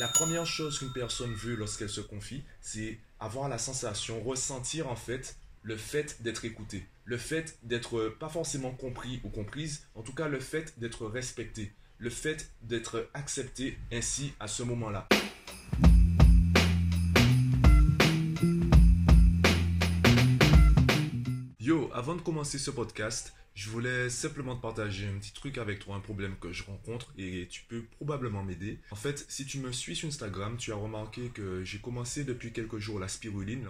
La première chose qu'une personne veut lorsqu'elle se confie, c'est avoir la sensation, ressentir en fait le fait d'être écouté, le fait d'être pas forcément compris ou comprise, en tout cas le fait d'être respecté, le fait d'être accepté ainsi à ce moment-là. Yo, avant de commencer ce podcast, je voulais simplement te partager un petit truc avec toi, un problème que je rencontre et tu peux probablement m'aider. En fait, si tu me suis sur Instagram, tu as remarqué que j'ai commencé depuis quelques jours la spiruline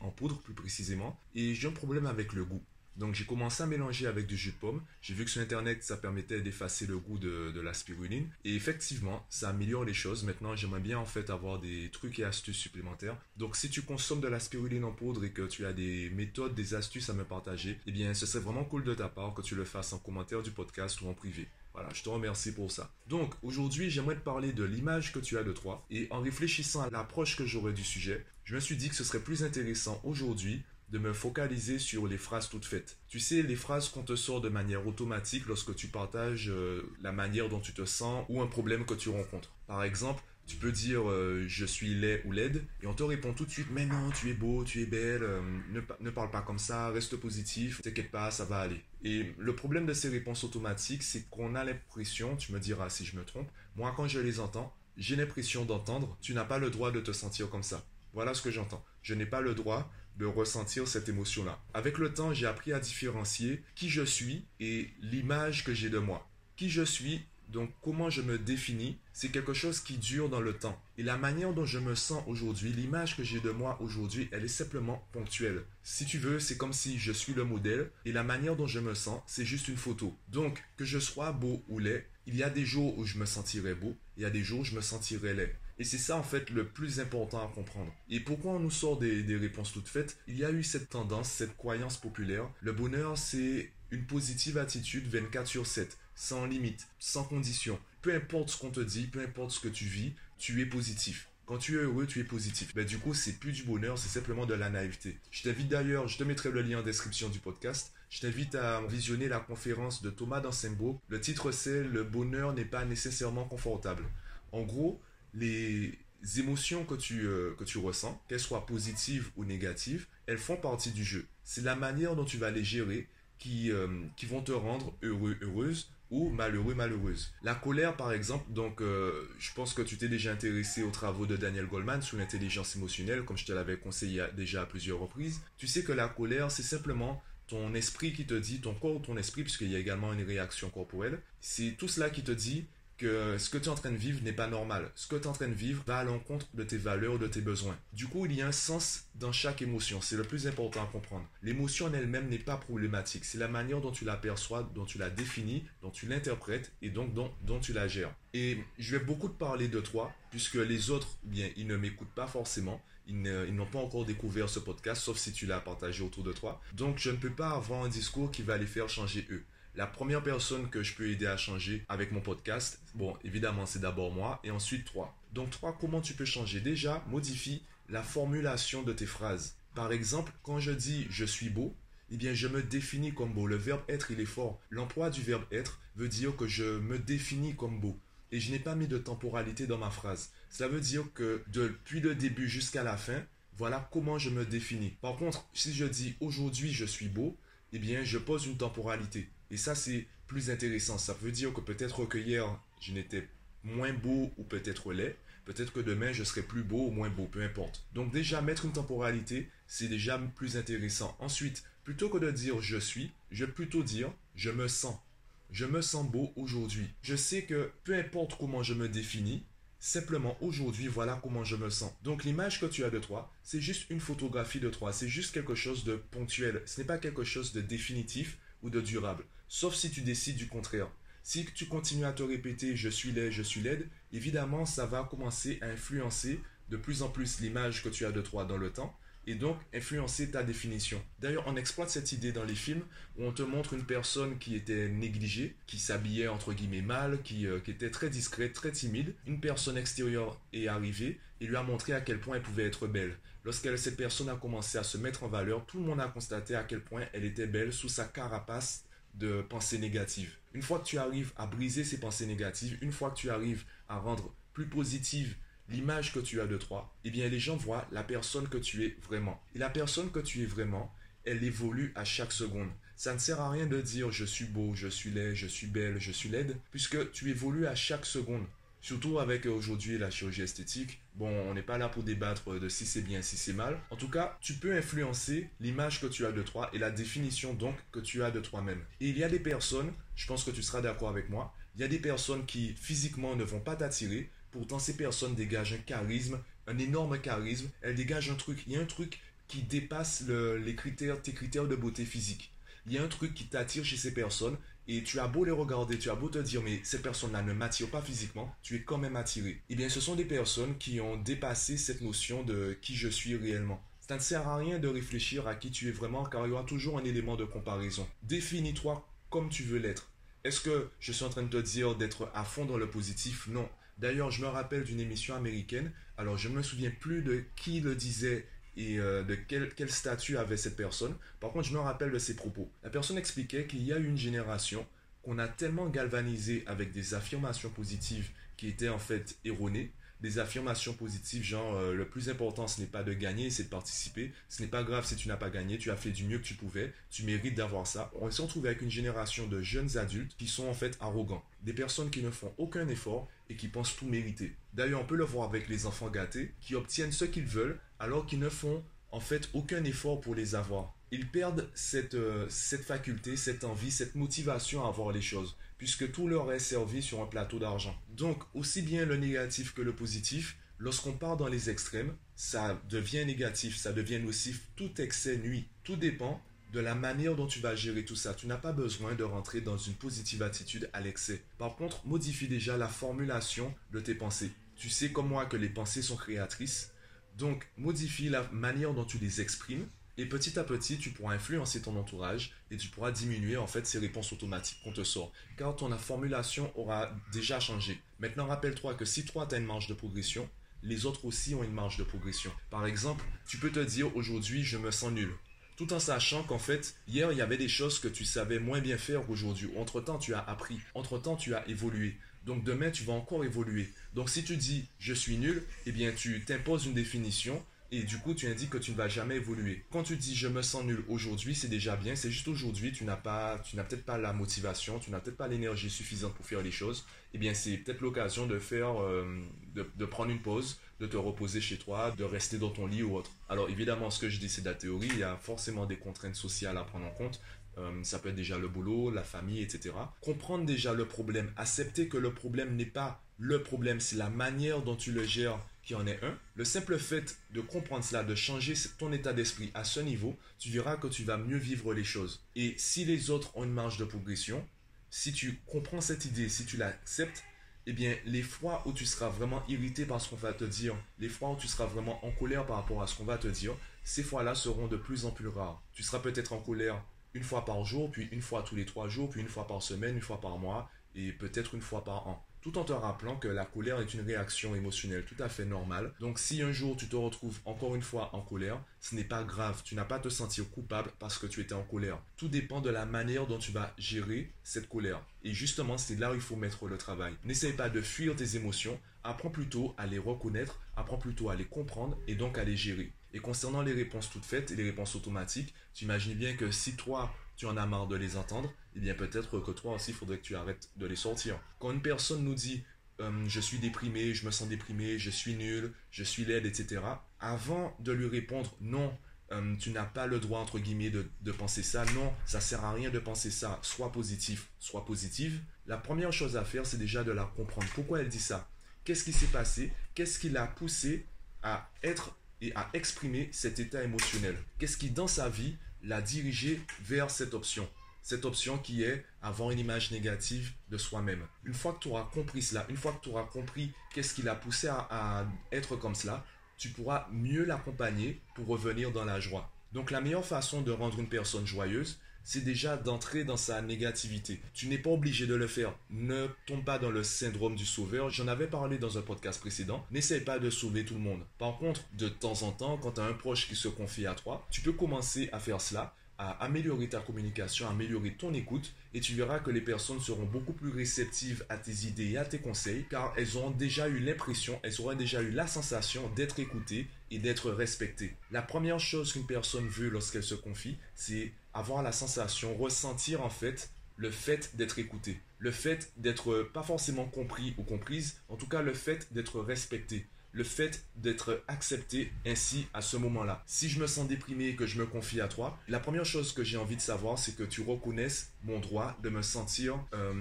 en poudre plus précisément, et j'ai un problème avec le goût. Donc j'ai commencé à mélanger avec du jus de pomme, j'ai vu que sur internet ça permettait d'effacer le goût de la spiruline, et effectivement ça améliore les choses. Maintenant j'aimerais bien en fait avoir des trucs et astuces supplémentaires. Donc si tu consommes de la spiruline en poudre et que tu as des méthodes, des astuces à me partager, eh bien ce serait vraiment cool de ta part que tu le fasses en commentaire du podcast ou en privé. Voilà, je te remercie pour ça. Donc, aujourd'hui, j'aimerais te parler de l'image que tu as de toi. Et en réfléchissant à l'approche que j'aurais du sujet, je me suis dit que ce serait plus intéressant aujourd'hui de me focaliser sur les phrases toutes faites. Tu sais, les phrases qu'on te sort de manière automatique lorsque tu partages la manière dont tu te sens ou un problème que tu rencontres. Par exemple, tu peux dire je suis laid ou laide et on te répond tout de suite mais non, tu es beau, tu es belle, ne parle pas comme ça, reste positif, t'inquiète pas, ça va aller. Et le problème de ces réponses automatiques, c'est qu'on a l'impression, tu me diras si je me trompe, moi quand je les entends, j'ai l'impression d'entendre tu n'as pas le droit de te sentir comme ça. Voilà ce que j'entends. Je n'ai pas le droit de ressentir cette émotion-là. Avec le temps, j'ai appris à différencier qui je suis et l'image que j'ai de moi. Qui je suis, donc comment je me définis, c'est quelque chose qui dure dans le temps. Et la manière dont je me sens aujourd'hui, l'image que j'ai de moi aujourd'hui, elle est simplement ponctuelle. Si tu veux, c'est comme si je suis le modèle et la manière dont je me sens, c'est juste une photo. Donc, que je sois beau ou laid, il y a des jours où je me sentirai beau, il y a des jours où je me sentirai laid. Et c'est ça en fait le plus important à comprendre. Et pourquoi on nous sort des réponses toutes faites? Il y a eu cette tendance, cette croyance populaire. Le bonheur, c'est une positive attitude 24/7, sans limite, sans condition. Peu importe ce qu'on te dit, peu importe ce que tu vis, tu es positif. Quand tu es heureux, tu es positif. Du coup, c'est plus du bonheur, c'est simplement de la naïveté. Je t'invite d'ailleurs, je te mettrai le lien en description du podcast. Je t'invite à visionner la conférence de Thomas d'Ansembo. Le titre, c'est « Le bonheur n'est pas nécessairement confortable ». En gros, les émotions que tu ressens, qu'elles soient positives ou négatives, elles font partie du jeu. C'est la manière dont tu vas les gérer qui vont te rendre heureux, heureuse ou malheureux, malheureuse. La colère, par exemple, donc je pense que tu t'es déjà intéressé aux travaux de Daniel Goleman sur l'intelligence émotionnelle, comme je te l'avais conseillé déjà à plusieurs reprises. Tu sais que la colère, c'est simplement ton esprit qui te dit, ton corps ou ton esprit, puisqu'il y a également une réaction corporelle, c'est tout cela qui te dit que ce que tu es en train de vivre n'est pas normal. Ce que tu es en train de vivre va à l'encontre de tes valeurs, de tes besoins. Du coup, il y a un sens dans chaque émotion. C'est le plus important à comprendre. L'émotion en elle-même n'est pas problématique. C'est la manière dont tu l'aperçois, dont tu la définis, dont tu l'interprètes et donc dont tu la gères. Et je vais beaucoup te parler de toi, puisque les autres, bien, ils ne m'écoutent pas forcément. Ils n'ont pas encore découvert ce podcast, sauf si tu l'as partagé autour de toi. Donc, je ne peux pas avoir un discours qui va les faire changer eux. La première personne que je peux aider à changer avec mon podcast, bon, évidemment, c'est d'abord moi et ensuite toi. Donc, toi, comment tu peux changer? Déjà, modifie la formulation de tes phrases. Par exemple, quand je dis « je suis beau », eh bien, je me définis comme beau. Le verbe « être », il est fort. L'emploi du verbe « être » veut dire que je me définis comme beau. Et je n'ai pas mis de temporalité dans ma phrase. Cela veut dire que depuis le début jusqu'à la fin, voilà comment je me définis. Par contre, si je dis « aujourd'hui, je suis beau », eh bien, je pose une temporalité. Et ça, c'est plus intéressant. Ça veut dire que peut-être que hier, je n'étais moins beau ou peut-être laid. Peut-être que demain, je serai plus beau ou moins beau, peu importe. Donc déjà, mettre une temporalité, c'est déjà plus intéressant. Ensuite, plutôt que de dire « je suis », je vais plutôt dire « je me sens ». Je me sens beau aujourd'hui. Je sais que peu importe comment je me définis, simplement aujourd'hui, voilà comment je me sens. Donc l'image que tu as de toi, c'est juste une photographie de toi. C'est juste quelque chose de ponctuel. Ce n'est pas quelque chose de définitif ou de durable, sauf si tu décides du contraire. Si tu continues à te répéter « je suis laid, je suis laide », évidemment, ça va commencer à influencer de plus en plus l'image que tu as de toi dans le temps et donc influencer ta définition. D'ailleurs, on exploite cette idée dans les films où on te montre une personne qui était négligée, qui s'habillait entre guillemets mal, qui était très discrète, très timide. Une personne extérieure est arrivée et lui a montré à quel point elle pouvait être belle. Lorsque cette personne a commencé à se mettre en valeur, tout le monde a constaté à quel point elle était belle sous sa carapace de pensées négatives. Une fois que tu arrives à briser ces pensées négatives, une fois que tu arrives à rendre plus positive l'image que tu as de toi, eh bien les gens voient la personne que tu es vraiment. Et la personne que tu es vraiment, elle évolue à chaque seconde. Ça ne sert à rien de dire je suis beau, je suis laid, je suis belle, je suis laide, puisque tu évolues à chaque seconde. Surtout avec aujourd'hui la chirurgie esthétique. Bon, on n'est pas là pour débattre de si c'est bien, si c'est mal. En tout cas, tu peux influencer l'image que tu as de toi et la définition donc que tu as de toi-même. Et il y a des personnes, je pense que tu seras d'accord avec moi, il y a des personnes qui physiquement ne vont pas t'attirer. Pourtant, ces personnes dégagent un charisme, un énorme charisme. Elles dégagent un truc. Il y a un truc qui dépasse tes critères de beauté physique. Il y a un truc qui t'attire chez ces personnes et tu as beau les regarder, tu as beau te dire mais ces personnes-là ne m'attirent pas physiquement, tu es quand même attiré. Eh bien, ce sont des personnes qui ont dépassé cette notion de qui je suis réellement. Ça ne sert à rien de réfléchir à qui tu es vraiment car il y aura toujours un élément de comparaison. Définis-toi comme tu veux l'être. Est-ce que je suis en train de te dire d'être à fond dans le positif? Non. D'ailleurs, je me rappelle d'une émission américaine, alors je ne me souviens plus de qui le disait et de quel statut avait cette personne. Par contre, je me rappelle de ses propos. La personne expliquait qu'il y a une génération qu'on a tellement galvanisée avec des affirmations positives qui étaient en fait erronées. Des affirmations positives genre le plus important ce n'est pas de gagner, c'est de participer. Ce n'est pas grave si tu n'as pas gagné, tu as fait du mieux que tu pouvais, tu mérites d'avoir ça. On s'est retrouvé avec une génération de jeunes adultes qui sont en fait arrogants. Des personnes qui ne font aucun effort et qui pensent tout mériter. D'ailleurs, on peut le voir avec les enfants gâtés qui obtiennent ce qu'ils veulent alors qu'ils ne font en fait aucun effort pour les avoir. Ils perdent cette faculté, cette envie, cette motivation à avoir les choses, puisque tout leur est servi sur un plateau d'argent. Donc, aussi bien le négatif que le positif, lorsqu'on part dans les extrêmes, ça devient négatif, ça devient nocif, tout excès nuit. Tout dépend de la manière dont tu vas gérer tout ça. Tu n'as pas besoin de rentrer dans une positive attitude à l'excès. Par contre, modifie déjà la formulation de tes pensées. Tu sais comme moi que les pensées sont créatrices, donc modifie la manière dont tu les exprimes. Et petit à petit, tu pourras influencer ton entourage et tu pourras diminuer en fait ces réponses automatiques qu'on te sort. Car ton formulation aura déjà changé. Maintenant, rappelle-toi que si toi, tu as une marge de progression, les autres aussi ont une marge de progression. Par exemple, tu peux te dire aujourd'hui, je me sens nul. Tout en sachant qu'en fait, hier, il y avait des choses que tu savais moins bien faire qu'aujourd'hui. Entre-temps, tu as appris. Entre-temps, tu as évolué. Donc demain, tu vas encore évoluer. Donc si tu dis je suis nul, eh bien tu t'imposes une définition. Et du coup, tu indiques que tu ne vas jamais évoluer. Quand tu dis « je me sens nul aujourd'hui », c'est déjà bien. C'est juste aujourd'hui, tu n'as peut-être pas la motivation, tu n'as peut-être pas l'énergie suffisante pour faire les choses. Eh bien, c'est peut-être l'occasion de prendre une pause, de te reposer chez toi, de rester dans ton lit ou autre. Alors évidemment, ce que je dis, c'est de la théorie. Il y a forcément des contraintes sociales à prendre en compte. Ça peut être déjà le boulot, la famille, etc. Comprendre déjà le problème, accepter que le problème n'est pas le problème, c'est la manière dont tu le gères qui en est un. Le simple fait de comprendre cela, de changer ton état d'esprit à ce niveau, tu verras que tu vas mieux vivre les choses. Et si les autres ont une marge de progression, si tu comprends cette idée, si tu l'acceptes, eh bien, les fois où tu seras vraiment irrité par ce qu'on va te dire, les fois où tu seras vraiment en colère par rapport à ce qu'on va te dire, ces fois-là seront de plus en plus rares. Tu seras peut-être en colère une fois par jour, puis une fois tous les 3 jours, puis une fois par semaine, une fois par mois, et peut-être une fois par an. Tout en te rappelant que la colère est une réaction émotionnelle tout à fait normale. Donc si un jour tu te retrouves encore une fois en colère, ce n'est pas grave. Tu n'as pas à te sentir coupable parce que tu étais en colère. Tout dépend de la manière dont tu vas gérer cette colère. Et justement, c'est là où il faut mettre le travail. N'essaye pas de fuir tes émotions. Apprends plutôt à les reconnaître, apprends plutôt à les comprendre et donc à les gérer. Et concernant les réponses toutes faites et les réponses automatiques, tu imagines bien que si toi, tu en as marre de les entendre, eh bien peut-être que toi aussi, il faudrait que tu arrêtes de les sortir. Quand une personne nous dit « je suis déprimé, je me sens déprimé, je suis nul, je suis laide, etc. » avant de lui répondre « non, tu n'as pas le droit, entre guillemets, de penser ça. Non, ça sert à rien de penser ça. Sois positif, sois positive. » La première chose à faire, c'est déjà de la comprendre. Pourquoi elle dit ça? Qu'est-ce qui s'est passé? Qu'est-ce qui l'a poussé à être et à exprimer cet état émotionnel? Qu'est-ce qui, dans sa vie, l'a dirigé vers cette option? Cette option qui est avoir une image négative de soi-même. Une fois que tu auras compris cela, une fois que tu auras compris qu'est-ce qui l'a poussé à être comme cela, tu pourras mieux l'accompagner pour revenir dans la joie. Donc la meilleure façon de rendre une personne joyeuse, c'est déjà d'entrer dans sa négativité. Tu n'es pas obligé de le faire. Ne tombe pas dans le syndrome du sauveur. J'en avais parlé dans un podcast précédent. N'essaye pas de sauver tout le monde. Par contre, de temps en temps, quand tu as un proche qui se confie à toi, tu peux commencer à faire cela, à améliorer ta communication, à améliorer ton écoute, et tu verras que les personnes seront beaucoup plus réceptives à tes idées et à tes conseils, car elles auront déjà eu l'impression, elles auront déjà eu la sensation d'être écoutées et d'être respectées. La première chose qu'une personne veut lorsqu'elle se confie, c'est avoir la sensation, ressentir en fait le fait d'être écouté, le fait d'être pas forcément compris ou comprise, en tout cas le fait d'être respecté, le fait d'être accepté ainsi à ce moment-là. Si je me sens déprimé et que je me confie à toi, la première chose que j'ai envie de savoir, c'est que tu reconnaisses mon droit de me sentir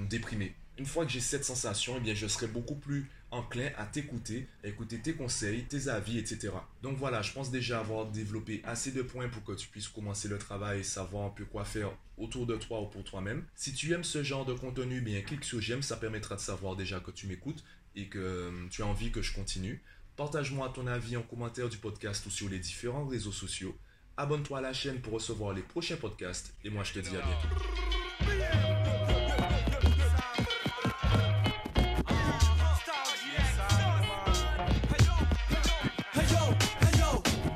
déprimé. Une fois que j'ai cette sensation, eh bien, je serai beaucoup plus enclin à t'écouter, à écouter tes conseils, tes avis, etc. Donc voilà, je pense déjà avoir développé assez de points pour que tu puisses commencer le travail et savoir un peu quoi faire autour de toi ou pour toi-même. Si tu aimes ce genre de contenu, eh bien, clique sur j'aime, ça permettra de savoir déjà que tu m'écoutes et que tu as envie que je continue. Partage-moi ton avis en commentaire du podcast ou sur les différents réseaux sociaux. Abonne-toi à la chaîne pour recevoir les prochains podcasts et moi je te dis à bientôt.